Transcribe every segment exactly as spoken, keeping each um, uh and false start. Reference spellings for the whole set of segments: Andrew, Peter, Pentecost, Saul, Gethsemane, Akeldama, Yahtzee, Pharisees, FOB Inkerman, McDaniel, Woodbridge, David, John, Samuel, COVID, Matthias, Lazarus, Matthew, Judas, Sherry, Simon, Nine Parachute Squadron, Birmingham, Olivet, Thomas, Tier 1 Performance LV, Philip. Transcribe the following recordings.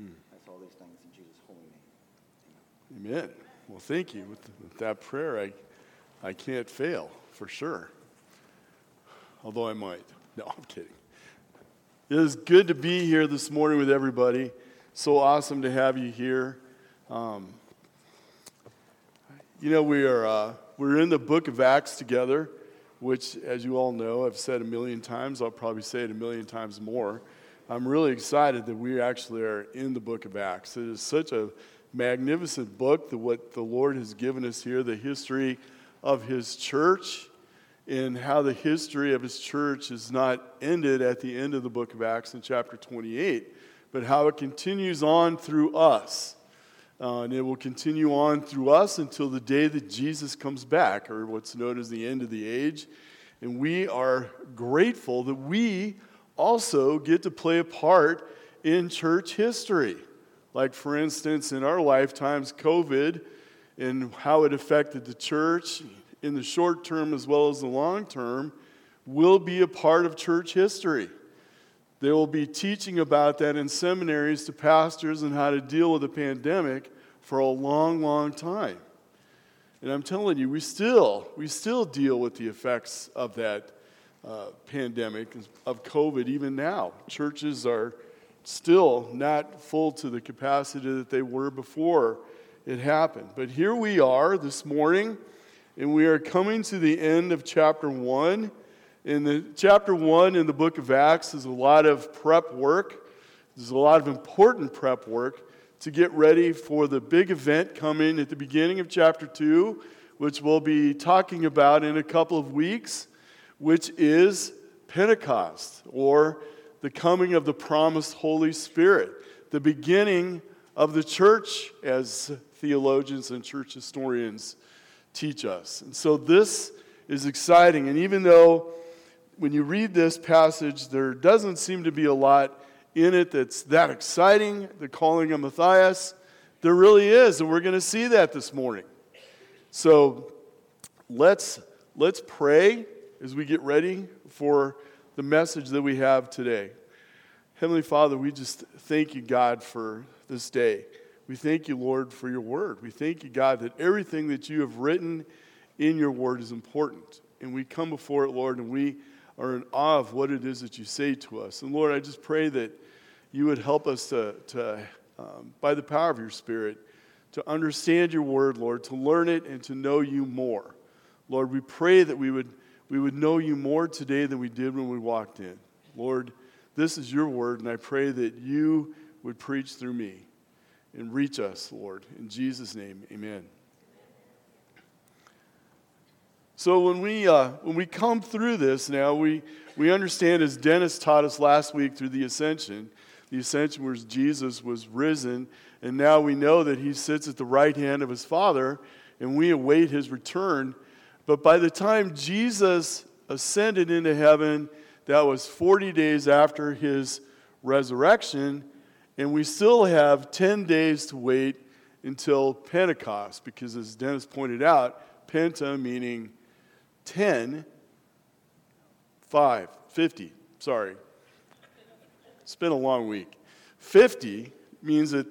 Mm. That's all these things in Jesus' holy name. Amen. Amen. Well, thank you. With, with that prayer, I I can't fail for sure. Although I might. No, I'm kidding. It is good to be here this morning with everybody. So awesome to have you here. Um, you know, we are uh, we're in the book of Acts together, which, as you all know, I've said a million times. I'll probably say it a million times more. I'm really excited that we actually are in the book of Acts. It is such a magnificent book, that what the Lord has given us here, the history of his church, and how the history of his church is not ended at the end of the book of Acts in chapter twenty-eight, but how it continues on through us. Uh, and it will continue on through us until the day that Jesus comes back, or what's known as the end of the age. And we are grateful that we also get to play a part in church history. Like, for instance, in our lifetimes, COVID and how it affected the church in the short term as well as the long term will be a part of church history. They will be teaching about that in seminaries to pastors and how to deal with the pandemic for a long, long time. And I'm telling you, we still, we still deal with the effects of that uh, pandemic, of COVID, even now. Churches are still not full to the capacity that they were before it happened. But here we are this morning, and we are coming to the end of chapter one. In the chapter one in the book of Acts, there's a lot of prep work. There's a lot of important prep work to get ready for the big event coming at the beginning of chapter two, which we'll be talking about in a couple of weeks, which is Pentecost, or the coming of the promised Holy Spirit, the beginning of the church, as theologians and church historians teach us. And so this is exciting. And even though when you read this passage, there doesn't seem to be a lot in it that's that exciting, the calling of Matthias, there really is, and we're going to see that this morning. So let's let's pray as we get ready for the message that we have today. Heavenly Father, we just thank you, God, for this day. We thank you, Lord, for your word. We thank you, God, that everything that you have written in your word is important. And we come before it, Lord, and we are in awe of what it is that you say to us. And Lord, I just pray that you would help us to, to um, by the power of your Spirit, to understand your word, Lord, to learn it and to know you more. Lord, we pray that we would We would know you more today than we did when we walked in. Lord, this is your word, and I pray that you would preach through me and reach us, Lord. In Jesus' name, amen. So when we uh, when we come through this now, we, we understand, as Dennis taught us last week through the ascension, the ascension where Jesus was risen, and now we know that he sits at the right hand of his Father, and we await his return. But by the time Jesus ascended into heaven, that was forty days after his resurrection, and we still have ten days to wait until Pentecost, because as Dennis pointed out, Penta meaning ten, five, fifty, sorry. It's been a long week. fifty means that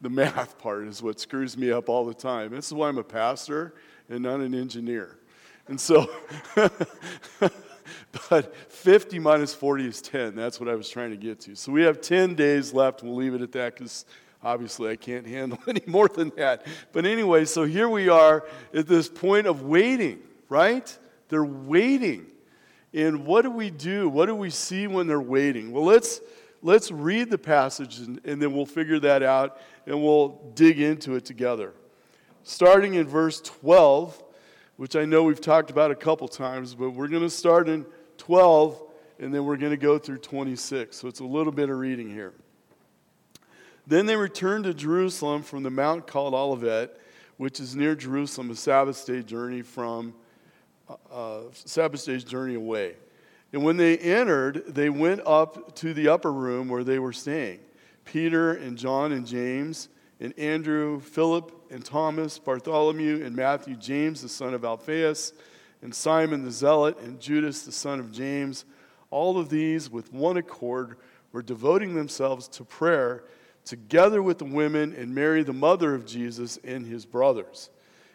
the math part is what screws me up all the time. This is why I'm a pastor and not an engineer. And so, but fifty minus forty is ten. That's what I was trying to get to. So we have ten days left. We'll leave it at that because obviously I can't handle any more than that. But anyway, so here we are at this point of waiting, right? They're waiting. And what do we do? What do we see when they're waiting? Well, let's let's read the passage and, and then we'll figure that out and we'll dig into it together. Starting in verse twelve, which I know we've talked about a couple times, but we're going to start in twelve, and then we're going to go through twenty-six. So it's a little bit of reading here. Then they returned to Jerusalem from the mount called Olivet, which is near Jerusalem, a Sabbath day journey from uh, Sabbath day's journey away. And when they entered, they went up to the upper room where they were staying. Peter and John and James and Andrew, Philip and Thomas, Bartholomew and Matthew, James the son of Alphaeus, and Simon the Zealot, and Judas the son of James, all of these with one accord were devoting themselves to prayer, together with the women and Mary, the mother of Jesus, and his brothers.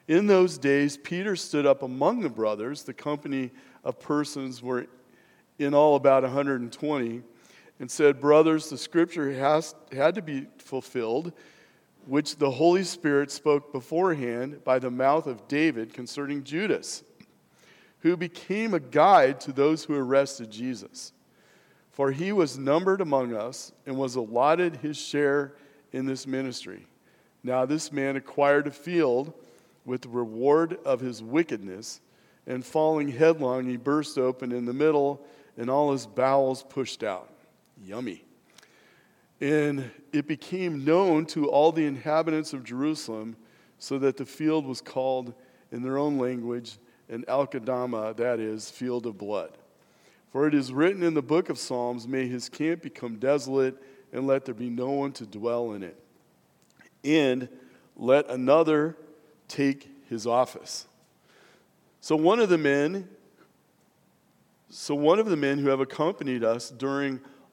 In those days, Peter stood up among the brothers. The company of persons were in all about one hundred twenty, and said, brothers, the scripture has, had to be fulfilled, which the Holy Spirit spoke beforehand by the mouth of David concerning Judas, who became a guide to those who arrested Jesus. For he was numbered among us and was allotted his share in this ministry. Now this man acquired a field with the reward of his wickedness, and falling headlong, he burst open in the middle, and all his bowels pushed out. Yummy. And it became known to all the inhabitants of Jerusalem, so that the field was called in their own language an Akeldama, that is, field of blood. For it is written in the book of Psalms, may his camp become desolate, and let there be no one to dwell in it. And let another take his office. So one of the men, so one of the men who have accompanied us during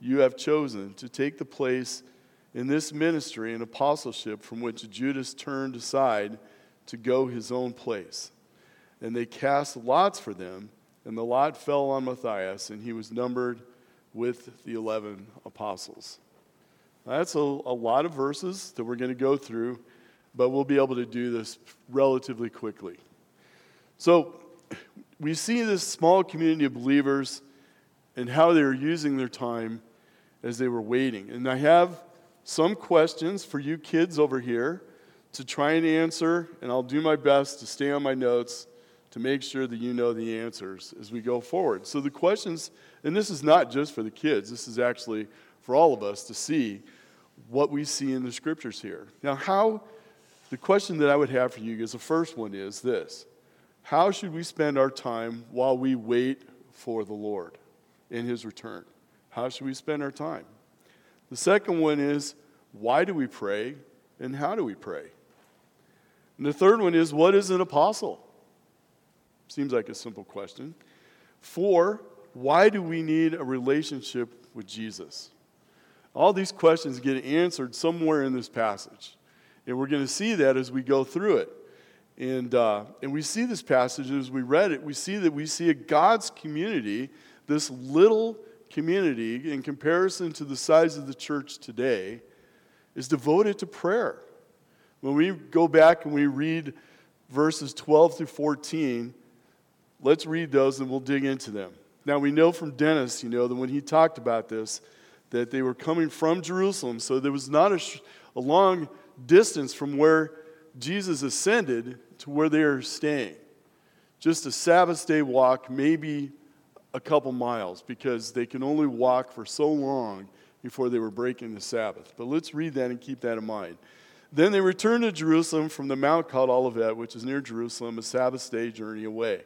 you have chosen to take the place in this ministry and apostleship from which Judas turned aside to go his own place. And they cast lots for them, and the lot fell on Matthias, and he was numbered with the eleven apostles. Now, that's a, a lot of verses that we're going to go through, but we'll be able to do this relatively quickly. So we see this small community of believers and how they were using their time as they were waiting. And I have some questions for you kids over here to try and answer, and I'll do my best to stay on my notes to make sure that you know the answers as we go forward. So the questions, and this is not just for the kids, this is actually for all of us to see what we see in the scriptures here. Now, how, the question that I would have for you is, the first one is this: how should we spend our time while we wait for the Lord in his return? How should we spend our time? The second one is, why do we pray and how do we pray? And the third one is, what is an apostle? Seems like a simple question. Four, why do we need a relationship with Jesus? All these questions get answered somewhere in this passage, and we're going to see that as we go through it. And uh, and we see this passage as we read it. We see that we see a God's community. This little community, in comparison to the size of the church today, is devoted to prayer. When we go back and we read verses twelve through fourteen, let's read those and we'll dig into them. Now, we know from Dennis, you know, that when he talked about this, that they were coming from Jerusalem, so there was not a, sh- a long distance from where Jesus ascended to where they are staying. Just a Sabbath day walk, maybe a couple miles, because they can only walk for so long before they were breaking the Sabbath. But let's read that and keep that in mind. Then they returned to Jerusalem from the mount called Olivet, which is near Jerusalem, a Sabbath day journey away.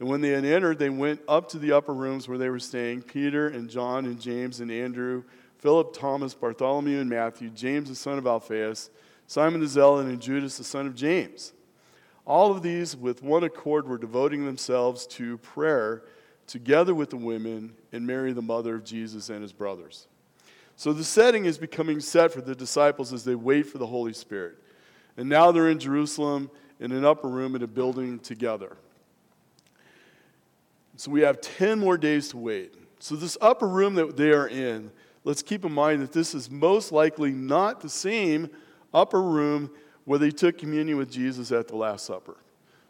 And when they had entered, they went up to the upper rooms where they were staying, Peter and John and James and Andrew, Philip, Thomas, Bartholomew and Matthew, James the son of Alphaeus, Simon the Zealot, and Judas the son of James. All of these with one accord were devoting themselves to prayer, together with the women and Mary, the mother of Jesus, and his brothers. So the setting is becoming set for the disciples as they wait for the Holy Spirit. And now they're in Jerusalem in an upper room in a building together. So we have ten more days to wait. So this upper room that they are in, let's keep in mind that this is most likely not the same upper room where they took communion with Jesus at the Last Supper.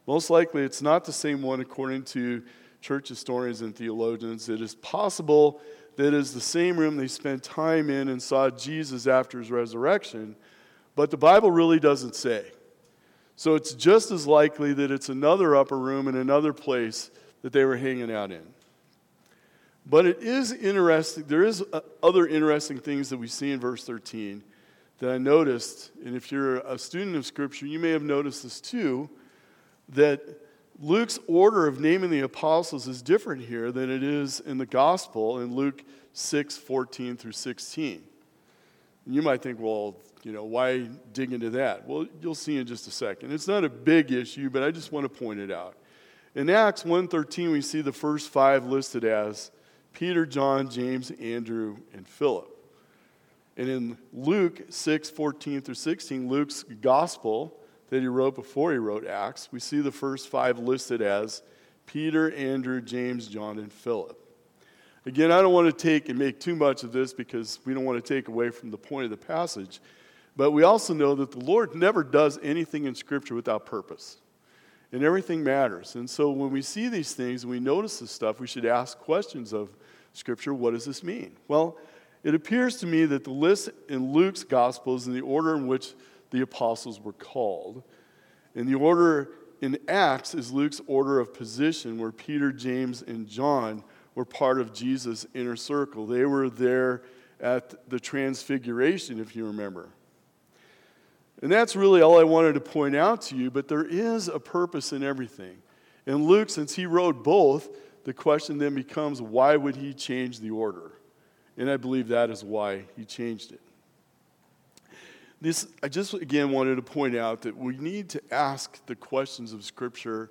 Most likely it's not the same one, according to church historians and theologians. It is possible that it is the same room they spent time in and saw Jesus after his resurrection, but the Bible really doesn't say. So it's just as likely that it's another upper room in another place that they were hanging out in. But it is interesting, there is other interesting things that we see in verse thirteen. that I noticed, and if you're a student of Scripture, you may have noticed this too, that Luke's order of naming the apostles is different here than it is in the gospel in Luke six, fourteen through sixteen. And you might think, well, you know, why dig into that? Well, you'll see in just a second. It's not a big issue, but I just want to point it out. In Acts one thirteen, we see the first five listed as Peter, John, James, Andrew, and Philip. And in Luke six, fourteen through sixteen, Luke's gospel that he wrote before he wrote Acts, we see the first five listed as Peter, Andrew, James, John, and Philip. Again, I don't want to take and make too much of this because we don't want to take away from the point of the passage. But we also know that the Lord never does anything in Scripture without purpose. And everything matters. And so when we see these things and we notice this stuff, we should ask questions of Scripture, what does this mean? Well, it appears to me that the list in Luke's gospel is in the order in which the apostles were called. And the order in Acts is Luke's order of position, where Peter, James, and John were part of Jesus' inner circle. They were there at the transfiguration, if you remember. And that's really all I wanted to point out to you, but there is a purpose in everything. And Luke, since he wrote both, the question then becomes, why would he change the order? And I believe that is why he changed it. This, I just, again, wanted to point out that we need to ask the questions of Scripture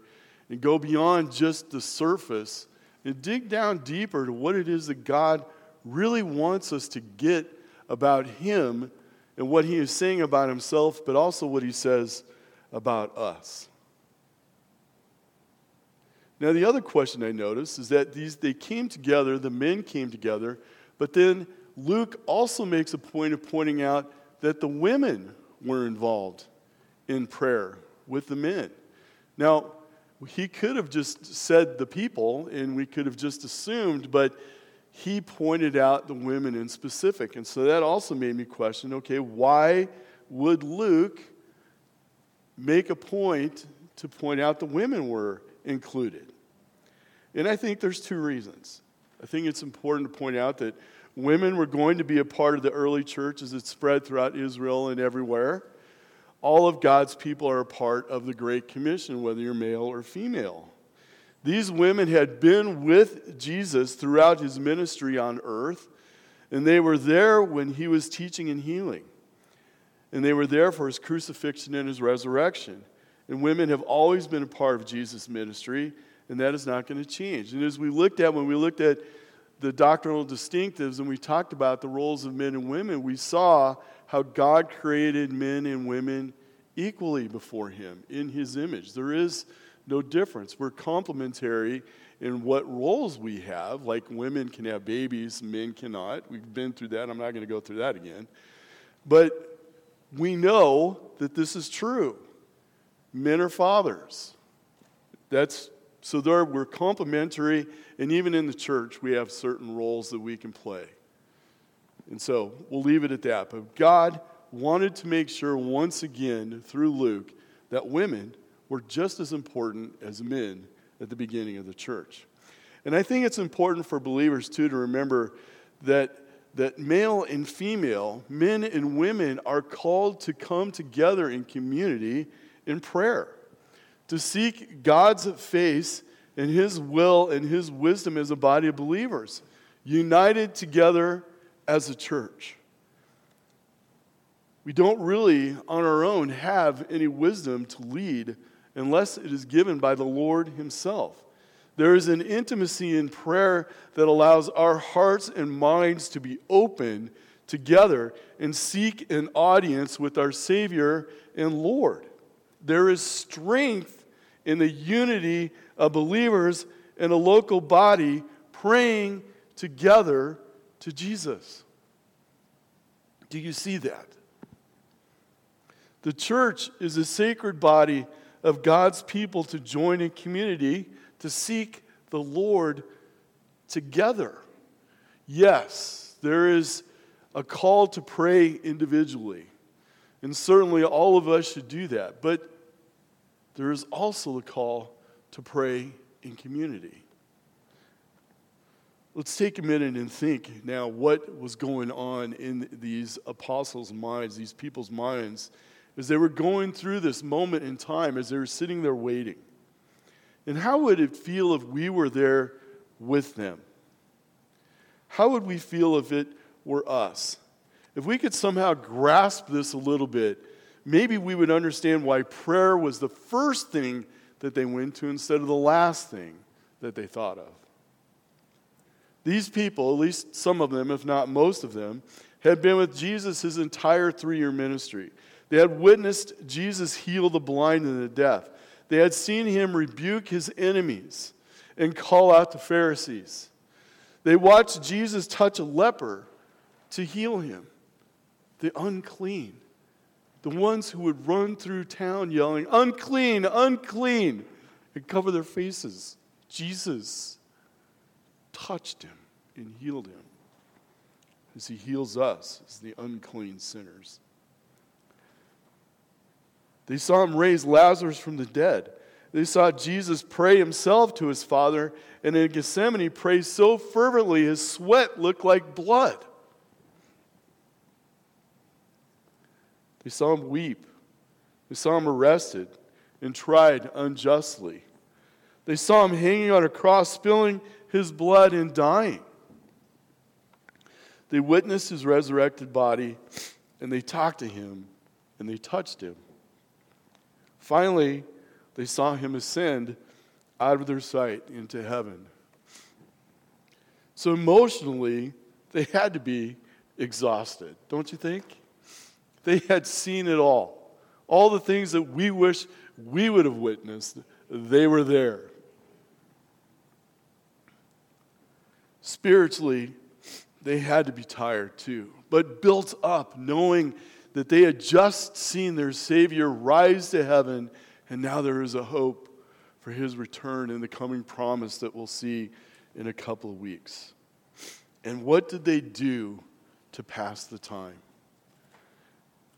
and go beyond just the surface and dig down deeper to what it is that God really wants us to get about him and what he is saying about himself, but also what he says about us. Now, the other question I noticed is that these they came together, the men came together, but then Luke also makes a point of pointing out that the women were involved in prayer with the men. Now, he could have just said the people, and we could have just assumed, but he pointed out the women in specific. And so that also made me question, okay, why would Luke make a point to point out the women were included? And I think there's two reasons. I think it's important to point out that women were going to be a part of the early church as it spread throughout Israel and everywhere. All of God's people are a part of the Great Commission, whether you're male or female. These women had been with Jesus throughout his ministry on earth, and they were there when he was teaching and healing. And they were there for his crucifixion and his resurrection. And women have always been a part of Jesus' ministry, and that is not going to change. And as we looked at, when we looked at the doctrinal distinctives and we talked about the roles of men and women, we saw how God created men and women equally before him in his image. There is no difference. We're complementary in what roles we have. Like women can have babies, men cannot. We've been through that. I'm not going to go through that again. But we know that this is true. Men are fathers. That's so there we're complementary, and even in the church we have certain roles that we can play. And so we'll leave it at that. But God wanted to make sure once again through Luke that women were just as important as men at the beginning of the church. And I think it's important for believers too to remember that that male and female, men and women are called to come together in community in prayer, to seek God's face and his will and his wisdom as a body of believers, united together as a church. We don't really on our own have any wisdom to lead unless it is given by the Lord himself. There is an intimacy in prayer that allows our hearts and minds to be open together and seek an audience with our Savior and Lord. There is strength in the unity of believers in a local body praying together to Jesus. Do you see that? The church is a sacred body of God's people to join in community to seek the Lord together. Yes, there is a call to pray individually, and certainly all of us should do that, but there is also the call to pray in community. Let's take a minute and think now what was going on in these apostles' minds, these people's minds, as they were going through this moment in time, as they were sitting there waiting. And how would it feel if we were there with them? How would we feel if it were us? If we could somehow grasp this a little bit, maybe we would understand why prayer was the first thing that they went to instead of the last thing that they thought of. These people, at least some of them, if not most of them, had been with Jesus his entire three-year ministry. They had witnessed Jesus heal the blind and the deaf. They had seen him rebuke his enemies and call out the Pharisees. They watched Jesus touch a leper to heal him, the unclean, the ones who would run through town yelling, "Unclean, unclean," and cover their faces. Jesus touched him and healed him, as he heals us as the unclean sinners. They saw him raise Lazarus from the dead. They saw Jesus pray himself to his Father, and in Gethsemane pray so fervently his sweat looked like blood. They saw him weep. They saw him arrested and tried unjustly. They saw him hanging on a cross, spilling his blood and dying. They witnessed his resurrected body, and they talked to him, and they touched him. Finally, they saw him ascend out of their sight into heaven. So emotionally, they had to be exhausted, don't you think? They had seen it all. All the things that we wish we would have witnessed, they were there. Spiritually, they had to be tired too, but built up knowing that they had just seen their Savior rise to heaven, and now there is a hope for his return and the coming promise that we'll see in a couple of weeks. And what did they do to pass the time?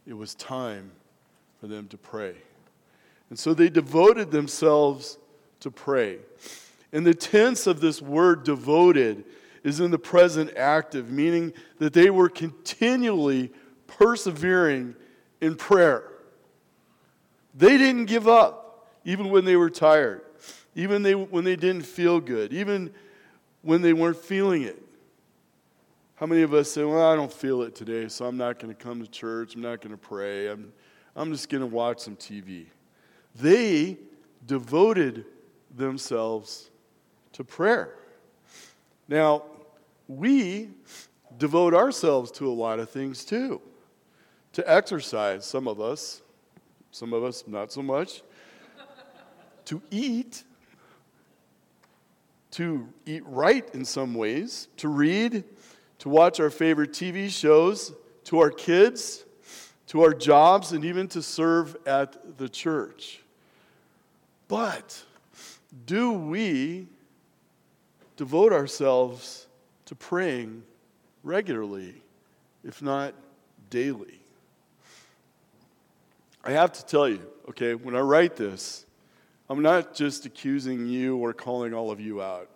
It was time for them to pray. And so they devoted themselves to pray. And the tense of this word devoted is in the present active, meaning that they were continually persevering in prayer. They didn't give up, even when they were tired, even they, when they didn't feel good, even when they weren't feeling it. How many of us say, well, I don't feel it today, so I'm not going to come to church. I'm not going to pray. I'm, I'm just going to watch some T V. They devoted themselves to prayer. Now, we devote ourselves to a lot of things, too. To exercise, some of us. Some of us, not so much. To eat. To eat right in some ways. To read. To watch our favorite T V shows, to our kids, to our jobs, and even to serve at the church. But do we devote ourselves to praying regularly, if not daily? I have to tell you, okay, when I write this, I'm not just accusing you or calling all of you out.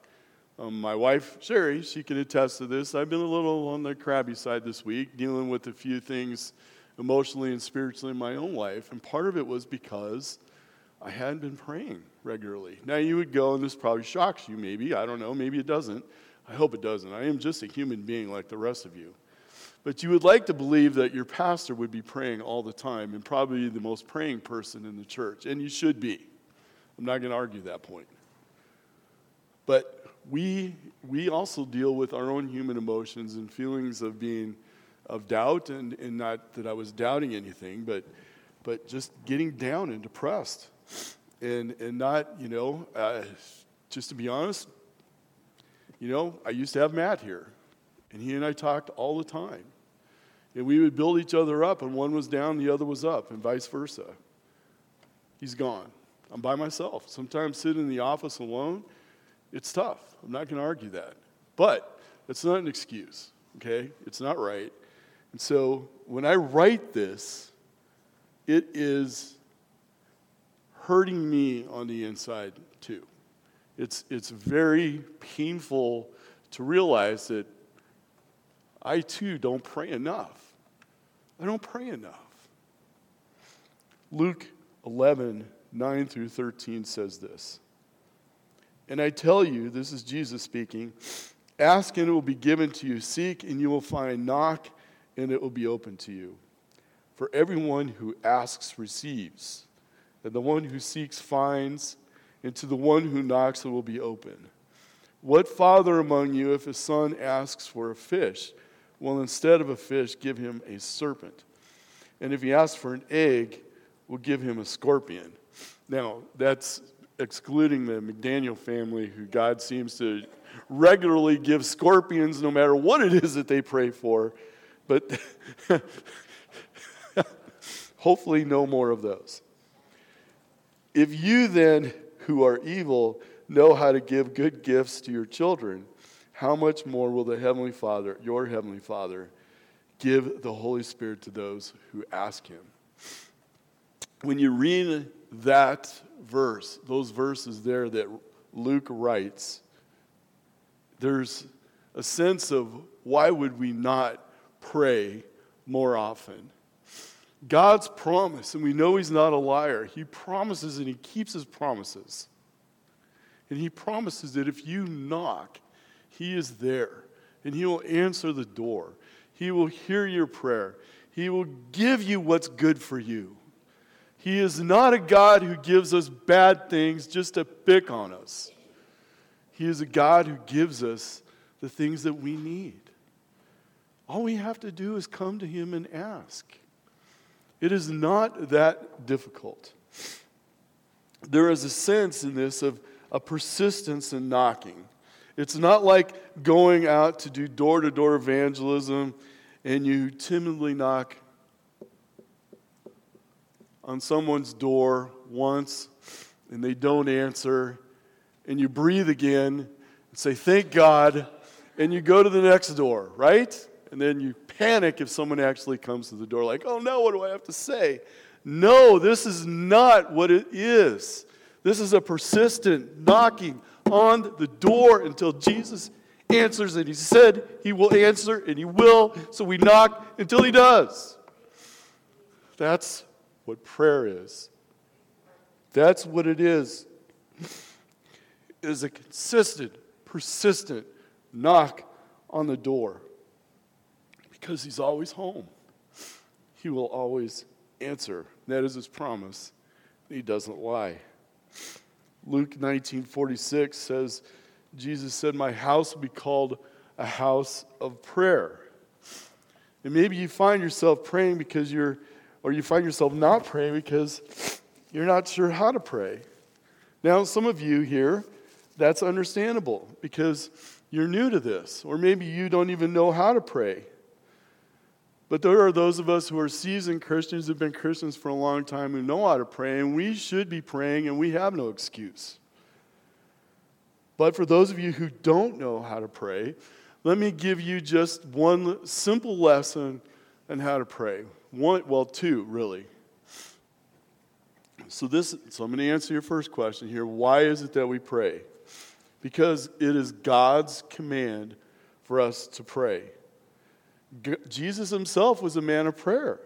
Um, my wife, Sherry, she can attest to this. I've been a little on the crabby side this week, dealing with a few things emotionally and spiritually in my own life. And part of it was because I hadn't been praying regularly. Now, you would go, and this probably shocks you maybe. I don't know. Maybe it doesn't. I hope it doesn't. I am just a human being like the rest of you. But you would like to believe that your pastor would be praying all the time and probably the most praying person in the church. And you should be. I'm not going to argue that point. But We we also deal with our own human emotions and feelings of being, of doubt, and, and not that I was doubting anything, but but just getting down and depressed, and and not, you know, uh, just to be honest, you know, I used to have Matt here, and he and I talked all the time, and we would build each other up, and one was down, the other was up, and vice versa. He's gone. I'm by myself. Sometimes sitting in the office alone. It's tough. I'm not going to argue that. But it's not an excuse, okay? It's not right. And so when I write this, it is hurting me on the inside too. It's it's very painful to realize that I too don't pray enough. I don't pray enough. Luke eleven, nine through thirteen says this. And I tell you, this is Jesus speaking, ask and it will be given to you. Seek and you will find. Knock and it will be opened to you. For everyone who asks receives, and the one who seeks finds, and to the one who knocks it will be open. What father among you, if his son asks for a fish, will instead of a fish give him a serpent? And if he asks for an egg, will give him a scorpion? Now, that's excluding the McDaniel family, who God seems to regularly give scorpions no matter what it is that they pray for. But hopefully no more of those. If you then, who are evil, know how to give good gifts to your children, how much more will the Heavenly Father, your Heavenly Father, give the Holy Spirit to those who ask Him? When you read that verse, those verses there that Luke writes, there's a sense of why would we not pray more often? God's promise, and we know He's not a liar. He promises and He keeps His promises. And He promises that if you knock, He is there. And He will answer the door. He will hear your prayer. He will give you what's good for you. He is not a God who gives us bad things just to pick on us. He is a God who gives us the things that we need. All we have to do is come to Him and ask. It is not that difficult. There is a sense in this of a persistence in knocking. It's not like going out to do door-to-door evangelism and you timidly knock on someone's door once and they don't answer and you breathe again and say, thank God, and you go to the next door, right? And then you panic if someone actually comes to the door like, oh no, what do I have to say? No, this is not what it is. This is a persistent knocking on the door until Jesus answers, and He said He will answer, and He will, so we knock until He does. That's what prayer is. That's what it is. It is a consistent, persistent knock on the door. Because He's always home. He will always answer. That is His promise. He doesn't lie. Luke nineteen forty-six says, Jesus said, my house will be called a house of prayer. And maybe you find yourself praying because you're, or you find yourself not praying because you're not sure how to pray. Now, some of you here, that's understandable because you're new to this. Or maybe you don't even know how to pray. But there are those of us who are seasoned Christians, who have been Christians for a long time, who know how to pray, and we should be praying, and we have no excuse. But for those of you who don't know how to pray, let me give you just one simple lesson on how to pray. One, well, two, really. So this, so I'm going to answer your first question here. Why is it that we pray? Because it is God's command for us to pray. Jesus Himself was a man of prayer.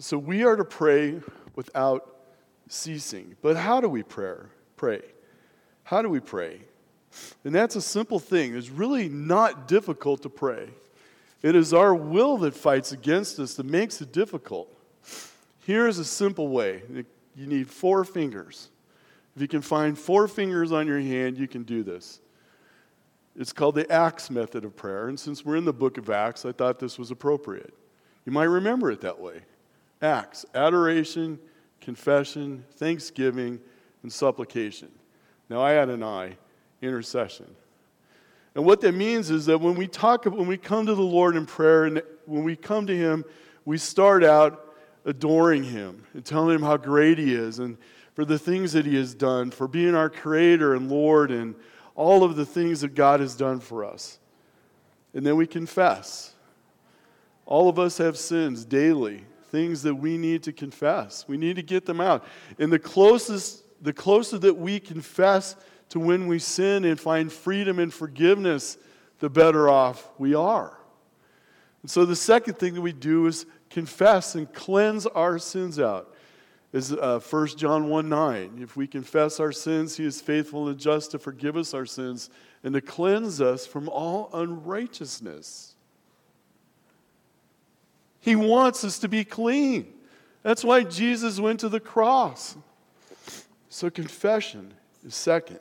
So we are to pray without ceasing. But how do we pray? Pray. How do we pray? And that's a simple thing. It's really not difficult to pray. It is our will that fights against us, that makes it difficult. Here is a simple way. You need four fingers. If you can find four fingers on your hand, you can do this. It's called the Acts method of prayer, and since we're in the book of Acts, I thought this was appropriate. You might remember it that way. Acts, adoration, confession, thanksgiving, and supplication. Now, I had an I, intercession. And what that means is that when we talk, when we come to the Lord in prayer, and when we come to Him, we start out adoring Him and telling Him how great He is, and for the things that He has done, for being our Creator and Lord, and all of the things that God has done for us. And then we confess. All of us have sins daily, things that we need to confess. We need to get them out. And the closest, the closer that we confess to when we sin and find freedom and forgiveness, the better off we are. And so the second thing that we do is confess and cleanse our sins out. Is uh, First John one nine. If we confess our sins, he is faithful and just to forgive us our sins and to cleanse us from all unrighteousness. He wants us to be clean. That's why Jesus went to the cross. So confession is second.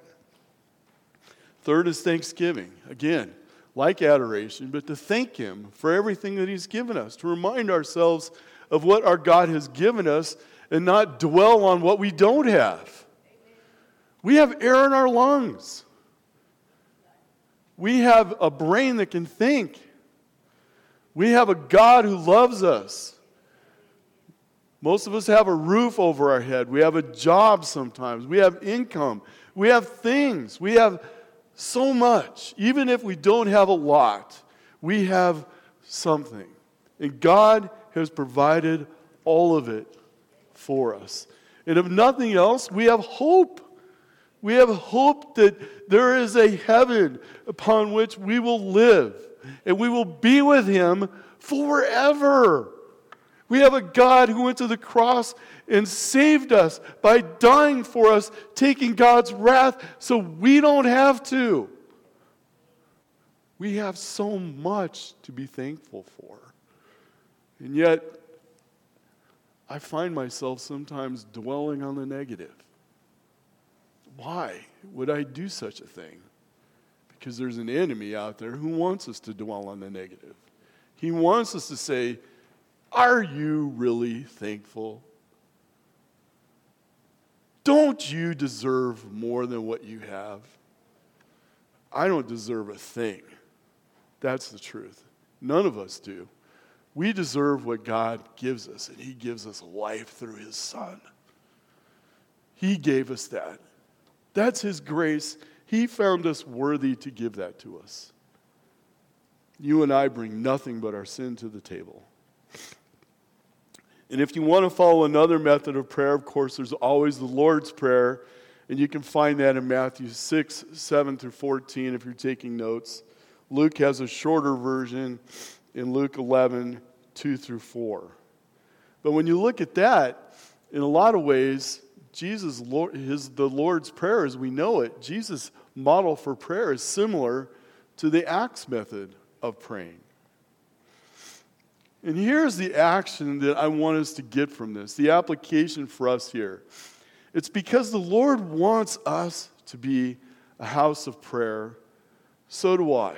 Third is thanksgiving. Again, like adoration, but to thank him for everything that he's given us, to remind ourselves of what our God has given us and not dwell on what we don't have. We have air in our lungs. We have a brain that can think. We have a God who loves us. Most of us have a roof over our head. We have a job sometimes. We have income. We have things. We have so much. Even if we don't have a lot, we have something. And God has provided all of it for us. And if nothing else, we have hope. We have hope that there is a heaven upon which we will live, and we will be with him forever. We have a God who went to the cross and saved us by dying for us, taking God's wrath so we don't have to. We have so much to be thankful for. And yet, I find myself sometimes dwelling on the negative. Why would I do such a thing? Because there's an enemy out there who wants us to dwell on the negative. He wants us to say, are you really thankful? Don't you deserve more than what you have? I don't deserve a thing. That's the truth. None of us do. We deserve what God gives us, and he gives us life through his Son. He gave us that. That's his grace. He found us worthy to give that to us. You and I bring nothing but our sin to the table. And if you want to follow another method of prayer, of course, there's always the Lord's Prayer, and you can find that in Matthew six, seven through fourteen if you're taking notes. Luke has a shorter version in Luke eleven, two through four. But when you look at that, in a lot of ways, Jesus, his, the Lord's Prayer as we know it, Jesus' model for prayer is similar to the Acts method of praying. And here's the action that I want us to get from this, the application for us here. It's because the Lord wants us to be a house of prayer. So do I.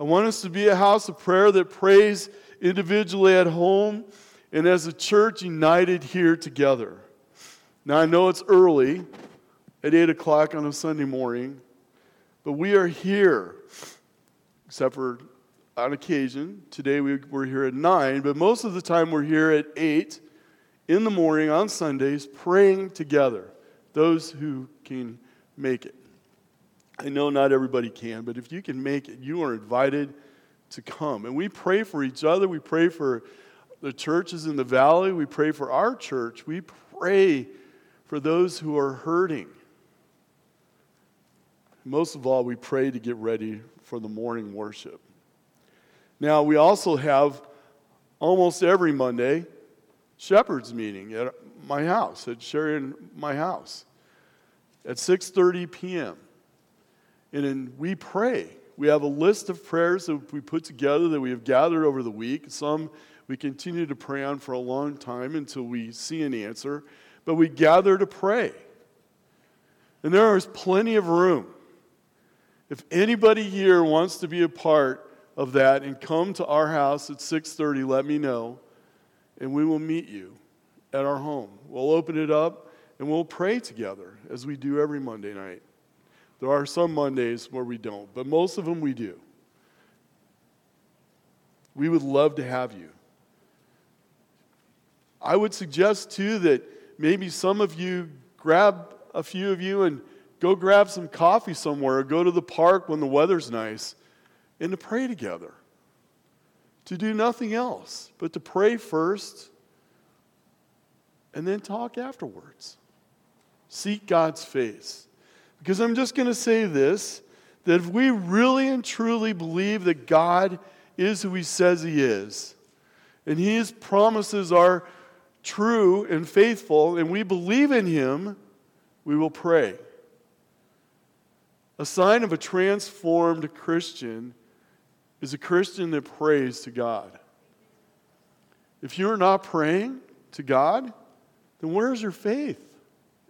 I want us to be a house of prayer that prays individually at home and as a church united here together. Now, I know it's early at eight o'clock on a Sunday morning, but we are here, except for on occasion. Today we were here at nine, but most of the time we're here at eight in the morning on Sundays praying together, those who can make it. I know not everybody can, but if you can make it, you are invited to come. And we pray for each other. We pray for the churches in the valley. We pray for our church. We pray for those who are hurting. Most of all, we pray to get ready for the morning worship. Now, we also have almost every Monday Shepherd's meeting at my house, at Sherry and my house, at six thirty p.m., and then we pray. We have a list of prayers that we put together that we have gathered over the week. Some we continue to pray on for a long time until we see an answer. But we gather to pray. And there is plenty of room. If anybody here wants to be a part of that and come to our house at six thirty, let me know. And we will meet you at our home. We'll open it up and we'll pray together as we do every Monday night. There are some Mondays where we don't, but most of them we do. We would love to have you. I would suggest, too, that maybe some of you grab a few of you and go grab some coffee somewhere or go to the park when the weather's nice and to pray together, to do nothing else but to pray first and then talk afterwards. Seek God's face. Because I'm just going to say this, that if we really and truly believe that God is who he says he is, and his promises are true and faithful, and we believe in him, we will pray. A sign of a transformed Christian is a Christian that prays to God. If you're not praying to God, then where is your faith?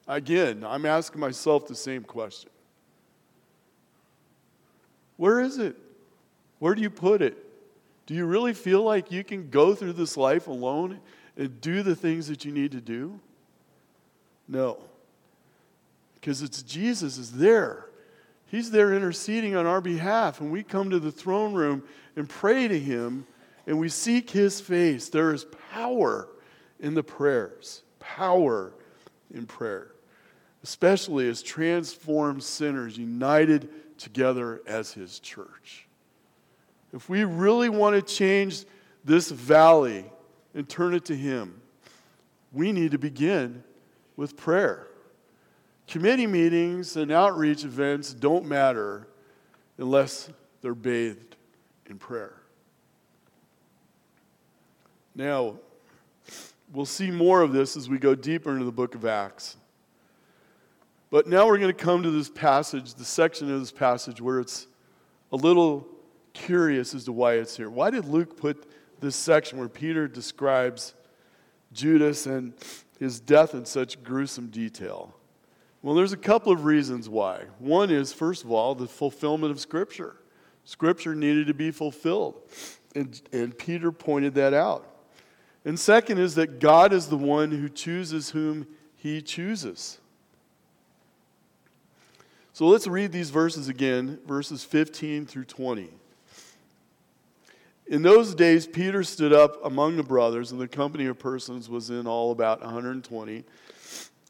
Again, I'm asking myself the same question. Where is it? Where do you put it? Do you really feel like you can go through this life alone and do the things that you need to do? No. Because it's Jesus is there. He's there interceding on our behalf, and we come to the throne room and pray to him, and we seek his face. There is power in the prayers. Power in prayer. Especially as transformed sinners united together as his church. If we really want to change this valley and turn it to him, we need to begin with prayer. Committee meetings and outreach events don't matter unless they're bathed in prayer. Now, we'll see more of this as we go deeper into the book of Acts. But now we're going to come to this passage, the section of this passage where it's a little curious as to why it's here. Why did Luke put this section where Peter describes Judas and his death in such gruesome detail? Well, there's a couple of reasons why. One is, first of all, the fulfillment of Scripture. Scripture needed to be fulfilled, and, and Peter pointed that out. And second is that God is the one who chooses whom he chooses. So let's read these verses again, verses fifteen through twenty. In those days, Peter stood up among the brothers, and the company of persons was in all about one hundred twenty,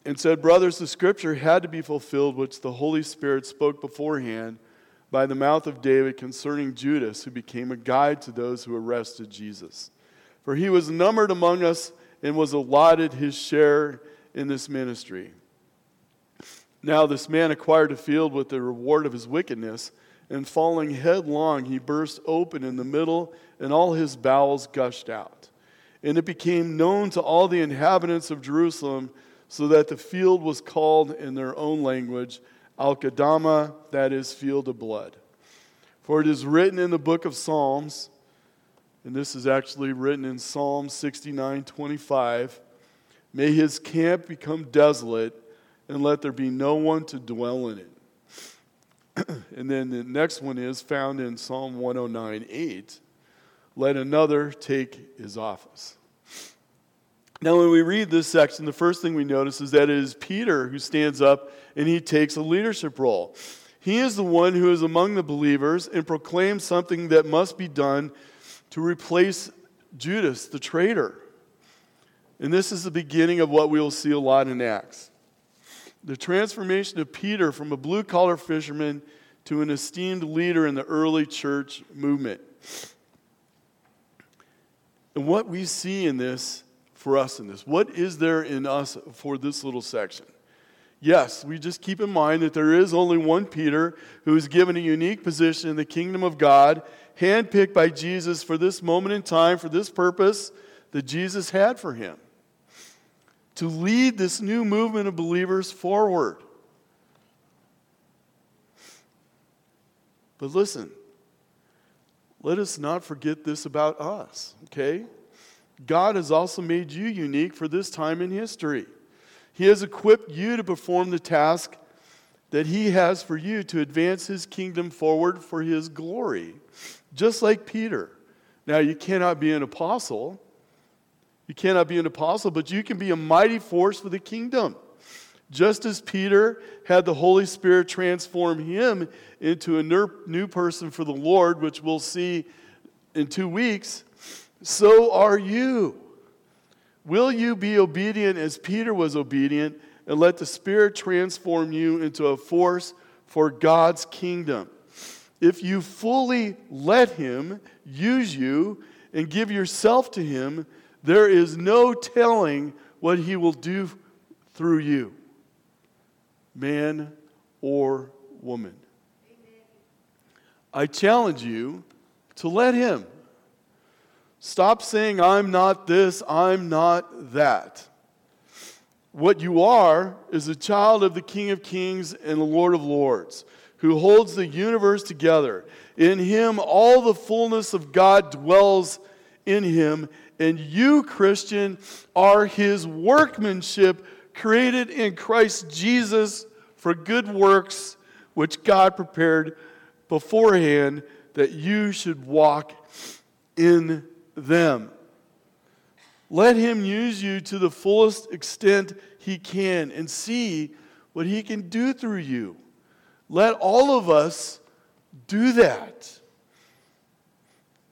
and said, "Brothers, the scripture had to be fulfilled, which the Holy Spirit spoke beforehand by the mouth of David concerning Judas, who became a guide to those who arrested Jesus. For he was numbered among us and was allotted his share in this ministry. Now this man acquired a field with the reward of his wickedness, and falling headlong, he burst open in the middle, and all his bowels gushed out. And it became known to all the inhabitants of Jerusalem, so that the field was called in their own language, Akeldama, that is, field of blood. For it is written in the book of Psalms," and this is actually written in Psalm sixty-nine twenty-five, "May his camp become desolate, and let there be no one to dwell in it." And then the next one is found in Psalm one oh nine eight, "Let another take his office." Now, when we read this section, the first thing we notice is that it is Peter who stands up and he takes a leadership role. He is the one who is among the believers and proclaims something that must be done to replace Judas, the traitor. And this is the beginning of what we will see a lot in Acts. The transformation of Peter from a blue-collar fisherman to an esteemed leader in the early church movement. And what we see in this for us in this. What is there in us for this little section? Yes, we just keep in mind that there is only one Peter who is given a unique position in the kingdom of God, handpicked by Jesus for this moment in time, for this purpose that Jesus had for him. To lead this new movement of believers forward. But listen, let us not forget this about us, okay? God has also made you unique for this time in history. He has equipped you to perform the task that he has for you to advance his kingdom forward for his glory, just like Peter. Now, you cannot be an apostle. You cannot be an apostle, but you can be a mighty force for the kingdom. Just as Peter had the Holy Spirit transform him into a new person for the Lord, which we'll see in two weeks, so are you. Will you be obedient as Peter was obedient and let the Spirit transform you into a force for God's kingdom? If you fully let him use you and give yourself to him, there is no telling what he will do through you, man or woman. Amen. I challenge you to let him. Stop saying, I'm not this, I'm not that. What you are is a child of the King of Kings and the Lord of Lords, who holds the universe together. In him, all the fullness of God dwells in him. And you, Christian, are his workmanship, created in Christ Jesus for good works, which God prepared beforehand that you should walk in them. Let him use you to the fullest extent he can and see what he can do through you. Let all of us do that.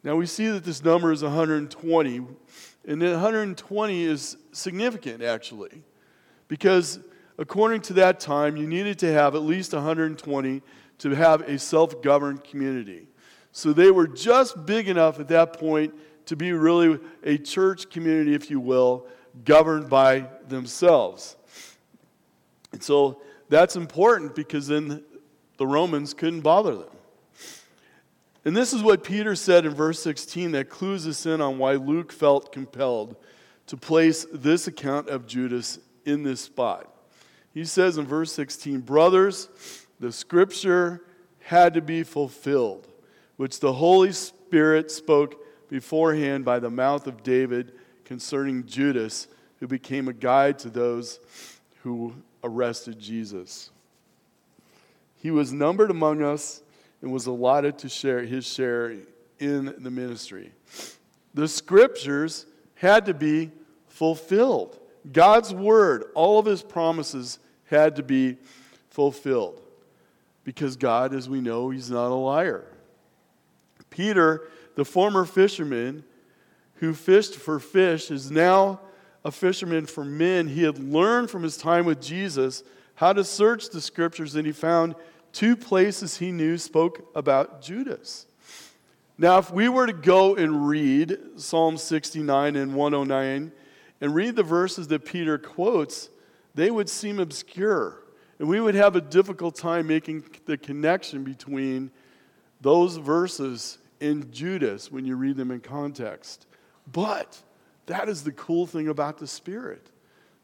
Now we see that this number is one hundred twenty, and that one hundred twenty is significant, actually, because according to that time, you needed to have at least one hundred twenty to have a self-governed community. So they were just big enough at that point to be really a church community, if you will, governed by themselves. And so that's important, because then the Romans couldn't bother them. And this is what Peter said in verse sixteen that clues us in on why Luke felt compelled to place this account of Judas in this spot. He says in verse sixteen, "Brothers, the scripture had to be fulfilled, which the Holy Spirit spoke beforehand by the mouth of David concerning Judas, who became a guide to those who arrested Jesus. He was numbered among us and was allotted to share his share in the ministry." The scriptures had to be fulfilled. God's word, all of his promises had to be fulfilled. Because God, as we know, he's not a liar. Peter, the former fisherman who fished for fish, is now a fisherman for men. He had learned from his time with Jesus how to search the scriptures, and he found two places he knew spoke about Judas. Now, if we were to go and read Psalm sixty-nine and one oh nine and read the verses that Peter quotes, they would seem obscure. And we would have a difficult time making the connection between those verses and Judas when you read them in context. But that is the cool thing about the Spirit.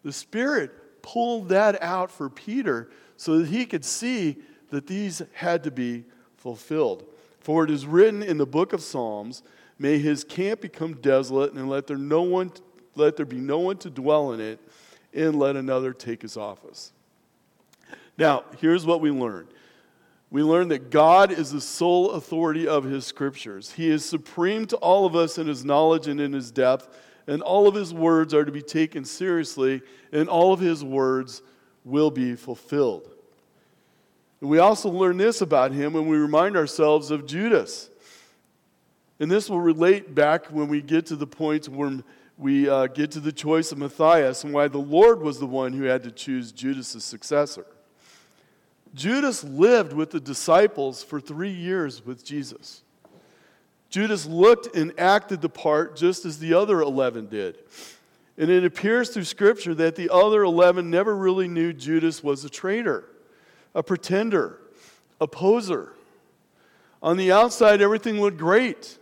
The Spirit pulled that out for Peter so that he could see that these had to be fulfilled. For it is written in the book of Psalms, "May his camp become desolate, and let there no one, let there be no one to dwell in it, and let another take his office." Now, here's what we learned. We learned that God is the sole authority of his scriptures. He is supreme to all of us in his knowledge and in his depth, and all of his words are to be taken seriously, and all of his words will be fulfilled. We also learn this about him when we remind ourselves of Judas. And this will relate back when we get to the point where we uh, get to the choice of Matthias and why the Lord was the one who had to choose Judas' successor. Judas lived with the disciples for three years with Jesus. Judas looked and acted the part just as the other eleven did. And it appears through Scripture that the other eleven never really knew Judas was a traitor, a pretender, a poser. On the outside, everything looked great.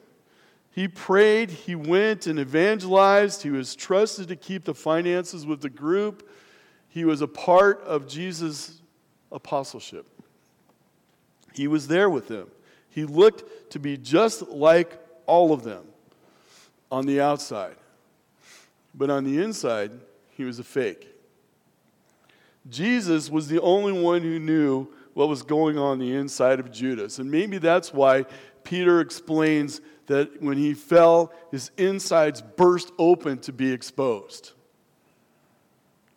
He prayed, he went and evangelized, he was trusted to keep the finances with the group. He was a part of Jesus' apostleship. He was there with them. He looked to be just like all of them on the outside. But on the inside, he was a fake. Jesus was the only one who knew what was going on the inside of Judas. And maybe that's why Peter explains that when he fell, his insides burst open to be exposed.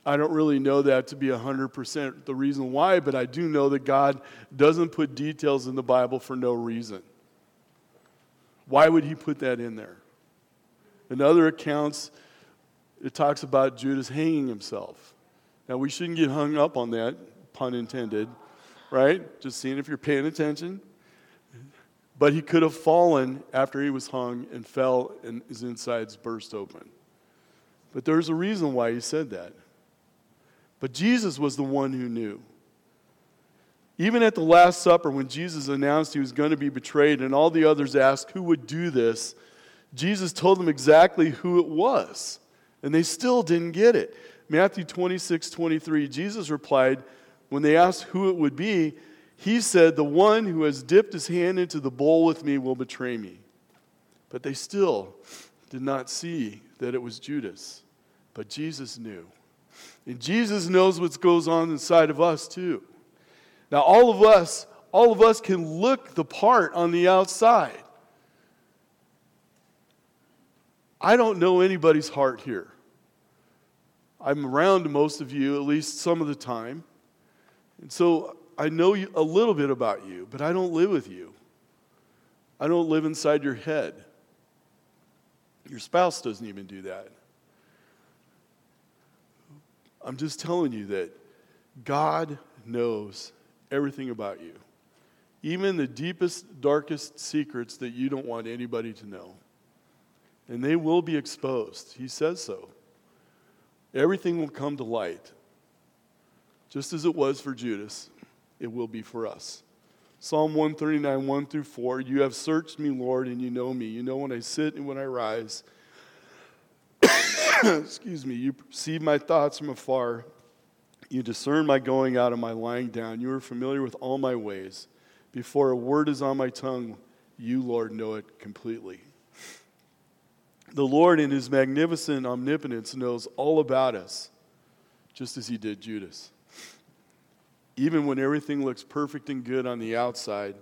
I don't really know that to be one hundred percent the reason why, but I do know that God doesn't put details in the Bible for no reason. Why would he put that in there? In other accounts, it talks about Judas hanging himself. Now, we shouldn't get hung up on that, pun intended, right? Just seeing if you're paying attention. But he could have fallen after he was hung and fell and his insides burst open. But there's a reason why he said that. But Jesus was the one who knew. Even at the Last Supper, when Jesus announced he was going to be betrayed and all the others asked who would do this, Jesus told them exactly who it was, and they still didn't get it. Matthew twenty-six twenty-three, Jesus replied, when they asked who it would be, he said, the one who has dipped his hand into the bowl with me will betray me. But they still did not see that it was Judas. But Jesus knew. And Jesus knows what goes on inside of us too. Now all of us, all of us can look the part on the outside. I don't know anybody's heart here. I'm around most of you, at least some of the time. And so I know you, a little bit about you, but I don't live with you. I don't live inside your head. Your spouse doesn't even do that. I'm just telling you that God knows everything about you, even the deepest, darkest secrets that you don't want anybody to know. And they will be exposed. He says so. Everything will come to light. Just as it was for Judas, it will be for us. Psalm one thirty-nine, one through four, you have searched me, Lord, and you know me. You know when I sit and when I rise. Excuse me. You perceive my thoughts from afar. You discern my going out and my lying down. You are familiar with all my ways. Before a word is on my tongue, you, Lord, know it completely. The Lord in his magnificent omnipotence knows all about us, just as he did Judas. Even when everything looks perfect and good on the outside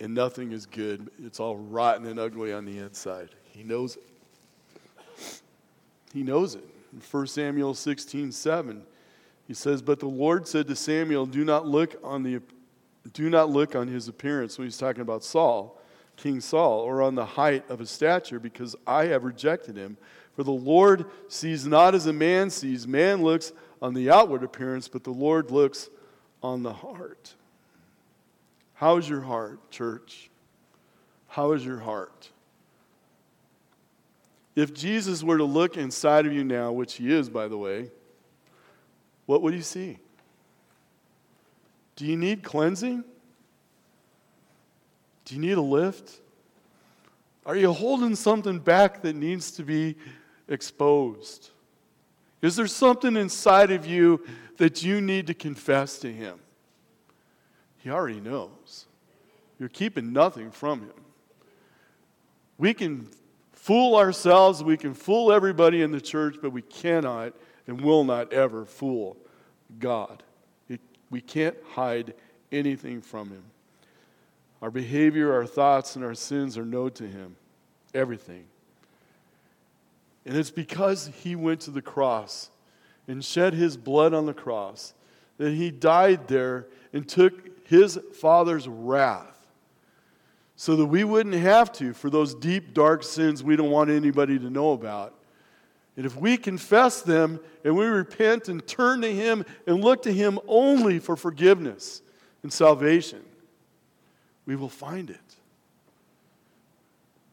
and nothing is good, it's all rotten and ugly on the inside. He knows it. He knows it. In First Samuel sixteen seven, he says, but the Lord said to Samuel, do not look on the, do not look on his appearance, when he's talking about Saul, King Saul, or on the height of his stature, because I have rejected him. For the Lord sees not as a man sees. Man looks on the outward appearance, but the Lord looks on the heart. How is your heart, church? How is your heart? If Jesus were to look inside of you now, which he is, by the way, what would he see? Do you need cleansing? Do you need a lift? Are you holding something back that needs to be exposed? Is there something inside of you that you need to confess to him? He already knows. You're keeping nothing from him. We can fool ourselves, we can fool everybody in the church, but we cannot and will not ever fool God. It, we can't hide anything from him. Our behavior, our thoughts, and our sins are known to him. Everything. And it's because he went to the cross and shed his blood on the cross that he died there and took his Father's wrath so that we wouldn't have to for those deep, dark sins we don't want anybody to know about. And if we confess them and we repent and turn to him and look to him only for forgiveness and salvation, we will find it.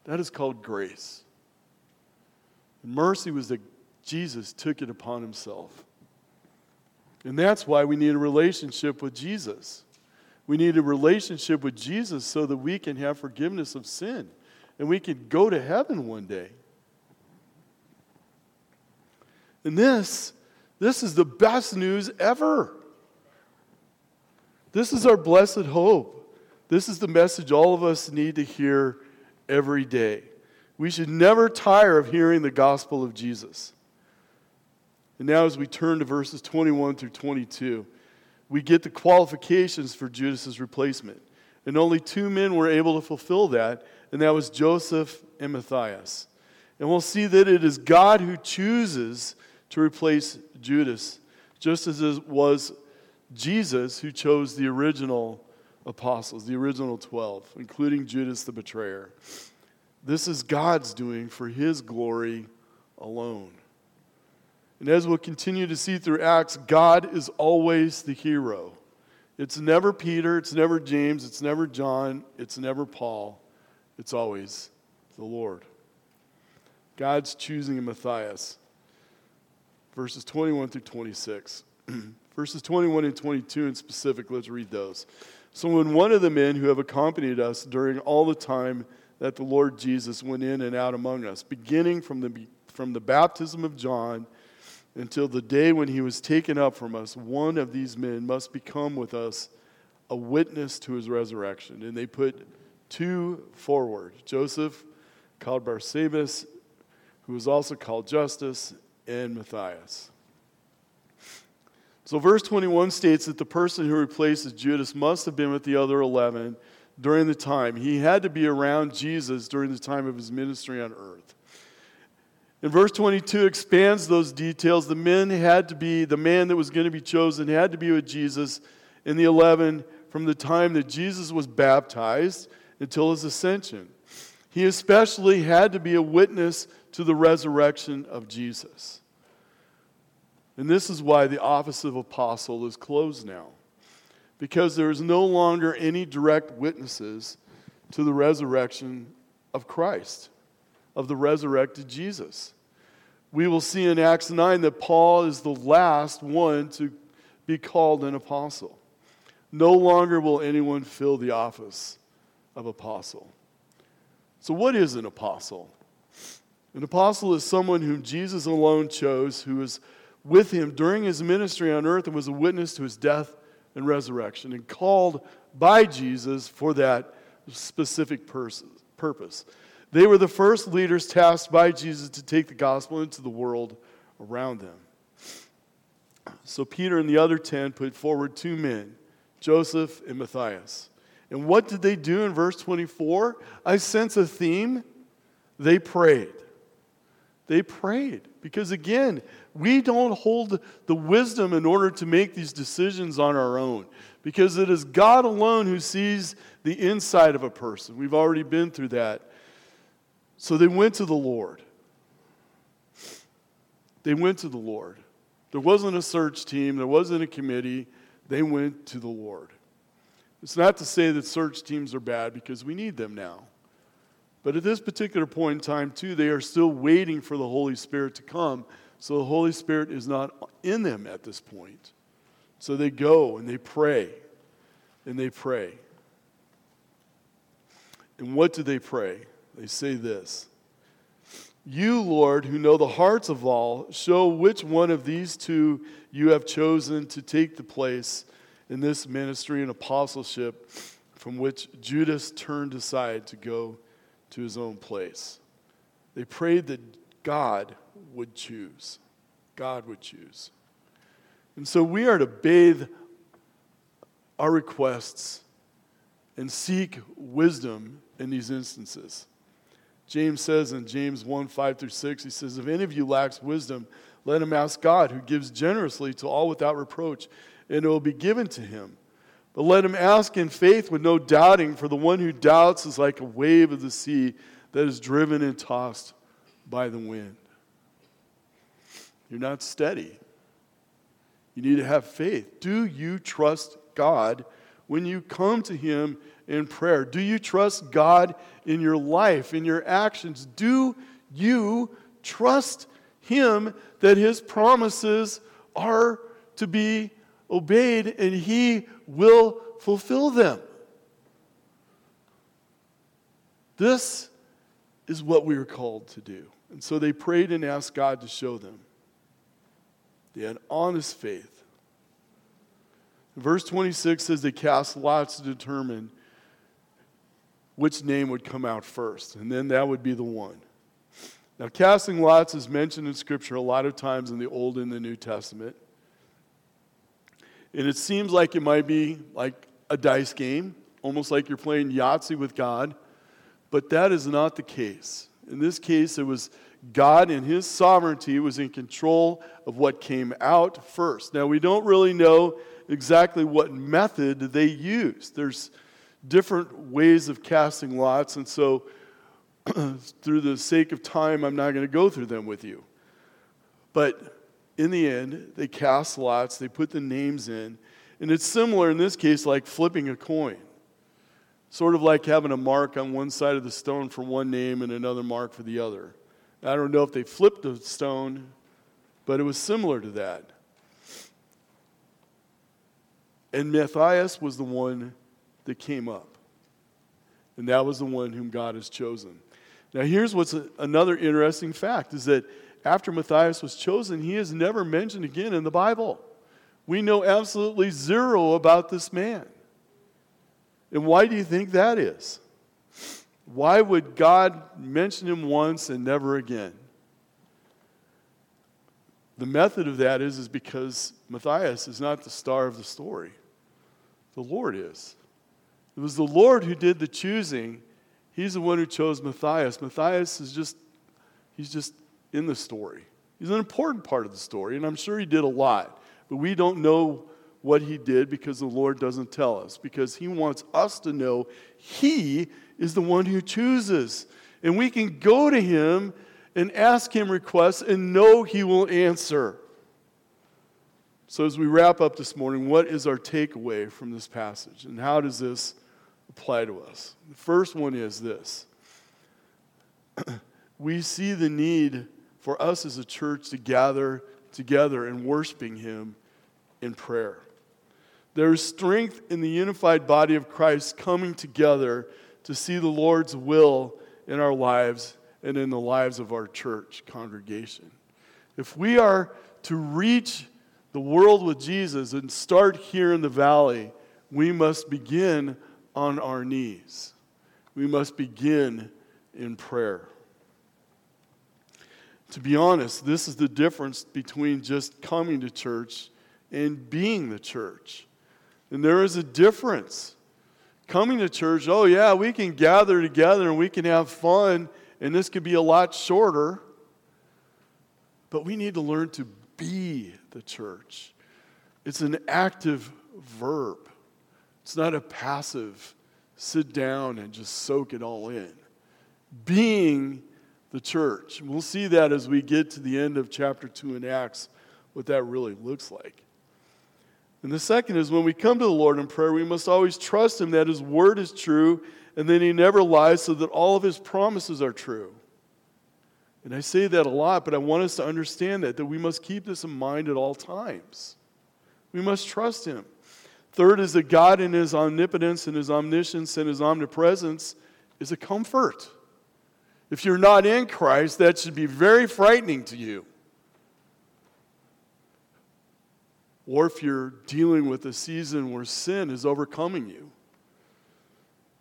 That is called grace. Mercy was that Jesus took it upon himself. And that's why we need a relationship with Jesus. We need a relationship with Jesus so that we can have forgiveness of sin and we can go to heaven one day. And this, this is the best news ever. This is our blessed hope. This is the message all of us need to hear every day. We should never tire of hearing the gospel of Jesus. And now as we turn to verses twenty-one through twenty-two, we get the qualifications for Judas's replacement. And only two men were able to fulfill that, and that was Joseph and Matthias. And we'll see that it is God who chooses to replace Judas, just as it was Jesus who chose the original apostles, the original twelve, including Judas the betrayer. This is God's doing for his glory alone. And as we'll continue to see through Acts, God is always the hero. It's never Peter, it's never James, it's never John, it's never Paul. It's always the Lord. God's choosing Matthias. Verses twenty-one through twenty-six. Verses twenty-one and twenty-two in specific, let's read those. So when one of the men who have accompanied us during all the time that the Lord Jesus went in and out among us, beginning from the from the baptism of John until the day when he was taken up from us, one of these men must become with us a witness to his resurrection. And they put two forward, Joseph, called Barsabbas, who was also called Justus, and Matthias. So verse twenty-one states that the person who replaces Judas must have been with the other eleven during the time. He had to be around Jesus during the time of his ministry on earth. And verse twenty-two expands those details. The men had to be, the man that was going to be chosen had to be with Jesus in the eleven from the time that Jesus was baptized until his ascension. He especially had to be a witness to the resurrection of Jesus. And this is why the office of apostle is closed now, because there is no longer any direct witnesses to the resurrection of Christ, of the resurrected Jesus. We will see in Acts nine that Paul is the last one to be called an apostle. No longer will anyone fill the office of apostle. So what is an apostle? An apostle is someone whom Jesus alone chose, who is with him during his ministry on earth and was a witness to his death and resurrection, and called by Jesus for that specific purpose. They were the first leaders tasked by Jesus to take the gospel into the world around them. So Peter and the other ten put forward two men, Joseph and Matthias. And what did they do in verse twenty-four? I sense a theme. They prayed. They prayed. Because again, we don't hold the wisdom in order to make these decisions on our own, because it is God alone who sees the inside of a person. We've already been through that. So they went to the Lord. They went to the Lord. There wasn't a search team. There wasn't a committee. They went to the Lord. It's not to say that search teams are bad, because we need them now. But at this particular point in time, too, they are still waiting for the Holy Spirit to come. So the Holy Spirit is not in them at this point. So they go and they pray. And they pray. And what do they pray? They say this: You, Lord, who know the hearts of all, show which one of these two you have chosen to take the place in this ministry and apostleship from which Judas turned aside to go to his own place. They prayed that God would choose. God would choose. And so we are to bathe our requests and seek wisdom in these instances. James says in James one, five through six, he says, If any of you lacks wisdom, let him ask God, who gives generously to all without reproach, and it will be given to him. But let him ask in faith with no doubting, for the one who doubts is like a wave of the sea that is driven and tossed by the wind. You're not steady. You need to have faith. Do you trust God when you come to him in prayer? Do you trust God in your life, in your actions? Do you trust him that his promises are to be obeyed, and he will fulfill them? This is what we are called to do. And so they prayed and asked God to show them. They had honest faith. Verse twenty-six says they cast lots to determine which name would come out first, and then that would be the one. Now, casting lots is mentioned in Scripture a lot of times in the Old and the New Testament. And it seems like it might be like a dice game, almost like you're playing Yahtzee with God. But that is not the case. In this case, it was God and his sovereignty was in control of what came out first. Now, we don't really know exactly what method they used. There's different ways of casting lots, and so through the sake of time, I'm not going to go through them with you. But in the end, they cast lots, they put the names in, and it's similar in this case like flipping a coin. Sort of like having a mark on one side of the stone for one name and another mark for the other. I don't know if they flipped the stone, but it was similar to that. And Matthias was the one that came up. And that was the one whom God has chosen. Now here's what's a, another interesting fact, is that after Matthias was chosen, he is never mentioned again in the Bible. We know absolutely zero about this man. And why do you think that is? Why would God mention him once and never again? The method of that is, is because Matthias is not the star of the story. The Lord is. It was the Lord who did the choosing. He's the one who chose Matthias. Matthias is just, he's just in the story. He's an important part of the story, and I'm sure he did a lot. But we don't know what he did because the Lord doesn't tell us, because he wants us to know he is the one who chooses. And we can go to him and ask him requests and know he will answer. So as we wrap up this morning, what is our takeaway from this passage? And how does this apply to us? The first one is this. We see the need for us as a church to gather together in worshiping him in prayer. There is strength in the unified body of Christ coming together to see the Lord's will in our lives and in the lives of our church congregation. If we are to reach the world with Jesus and start here in the valley, we must begin on our knees. We must begin in prayer. To be honest, this is the difference between just coming to church and being the church. And there is a difference. Coming to church, oh yeah, we can gather together and we can have fun, and this could be a lot shorter. But we need to learn to be the church. It's an active verb. It's not a passive sit down and just soak it all in. Being the church. We'll see that as we get to the end of chapter two in Acts, what that really looks like. And the second is, when we come to the Lord in prayer, we must always trust him that his word is true and that he never lies, so that all of his promises are true. And I say that a lot, but I want us to understand that, that we must keep this in mind at all times. We must trust him. Third is that God in his omnipotence and his omniscience and his omnipresence is a comfort. If you're not in Christ, that should be very frightening to you. Or if you're dealing with a season where sin is overcoming you.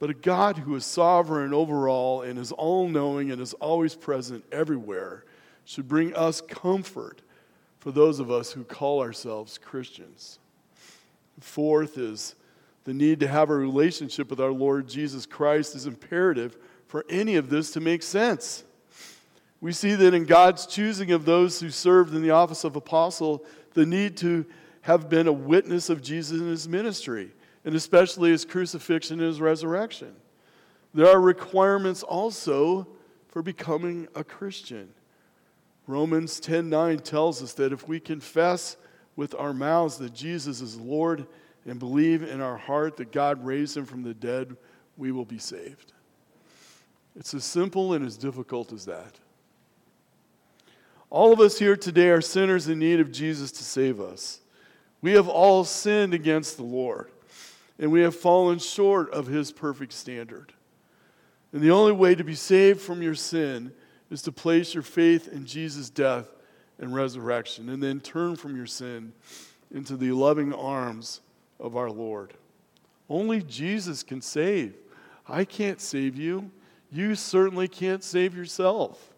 But a God who is sovereign over all and is all-knowing and is always present everywhere should bring us comfort for those of us who call ourselves Christians. Fourth is the need to have a relationship with our Lord Jesus Christ is imperative for any of this to make sense. We see that in God's choosing of those who served in the office of apostle, the need to have been a witness of Jesus in his ministry, and especially his crucifixion and his resurrection. There are requirements also for becoming a Christian. Romans ten nine tells us that if we confess with our mouths that Jesus is Lord and believe in our heart that God raised him from the dead, we will be saved. It's as simple and as difficult as that. All of us here today are sinners in need of Jesus to save us. We have all sinned against the Lord, and we have fallen short of his perfect standard. And the only way to be saved from your sin is to place your faith in Jesus' death and resurrection, and then turn from your sin into the loving arms of our Lord. Only Jesus can save. I can't save you. You certainly can't save yourself.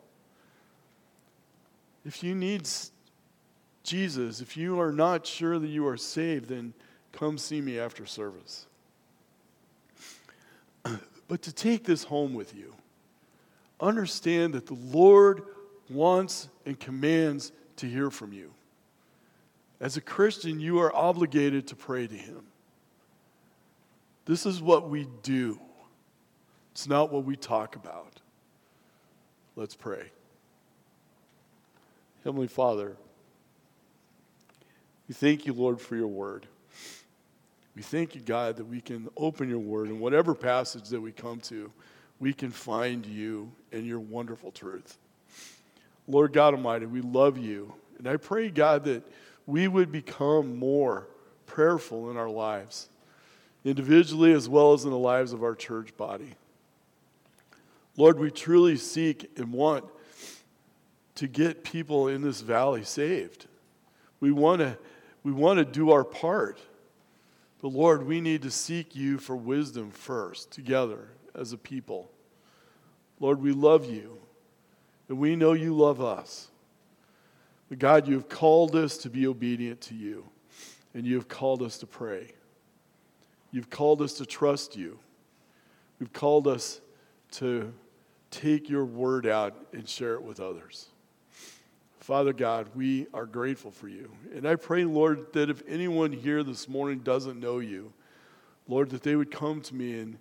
If you need Jesus, if you are not sure that you are saved, then come see me after service. But to take this home with you, understand that the Lord wants and commands to hear from you. As a Christian, you are obligated to pray to him. This is what we do. It's not what we talk about. Let's pray. Heavenly Father, we thank you, Lord, for your word. We thank you, God, that we can open your word, and whatever passage that we come to, we can find you and your wonderful truth. Lord God Almighty, we love you. And I pray, God, that we would become more prayerful in our lives, individually as well as in the lives of our church body. Lord, we truly seek and want to get people in this valley saved. We want to we want to do our part. But Lord, we need to seek you for wisdom first, together as a people. Lord, we love you, and we know you love us. But God, you have called us to be obedient to you, and you have called us to pray. You've called us to trust you. You've called us to take your word out and share it with others. Father God, we are grateful for you. And I pray, Lord, that if anyone here this morning doesn't know you, Lord, that they would come to me and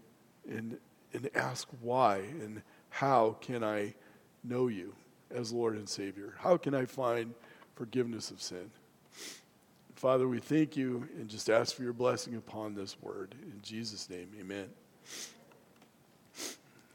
and and ask why and how can I know you as Lord and Savior? How can I find forgiveness of sin? Father, we thank you and just ask for your blessing upon this word. In Jesus' name, amen.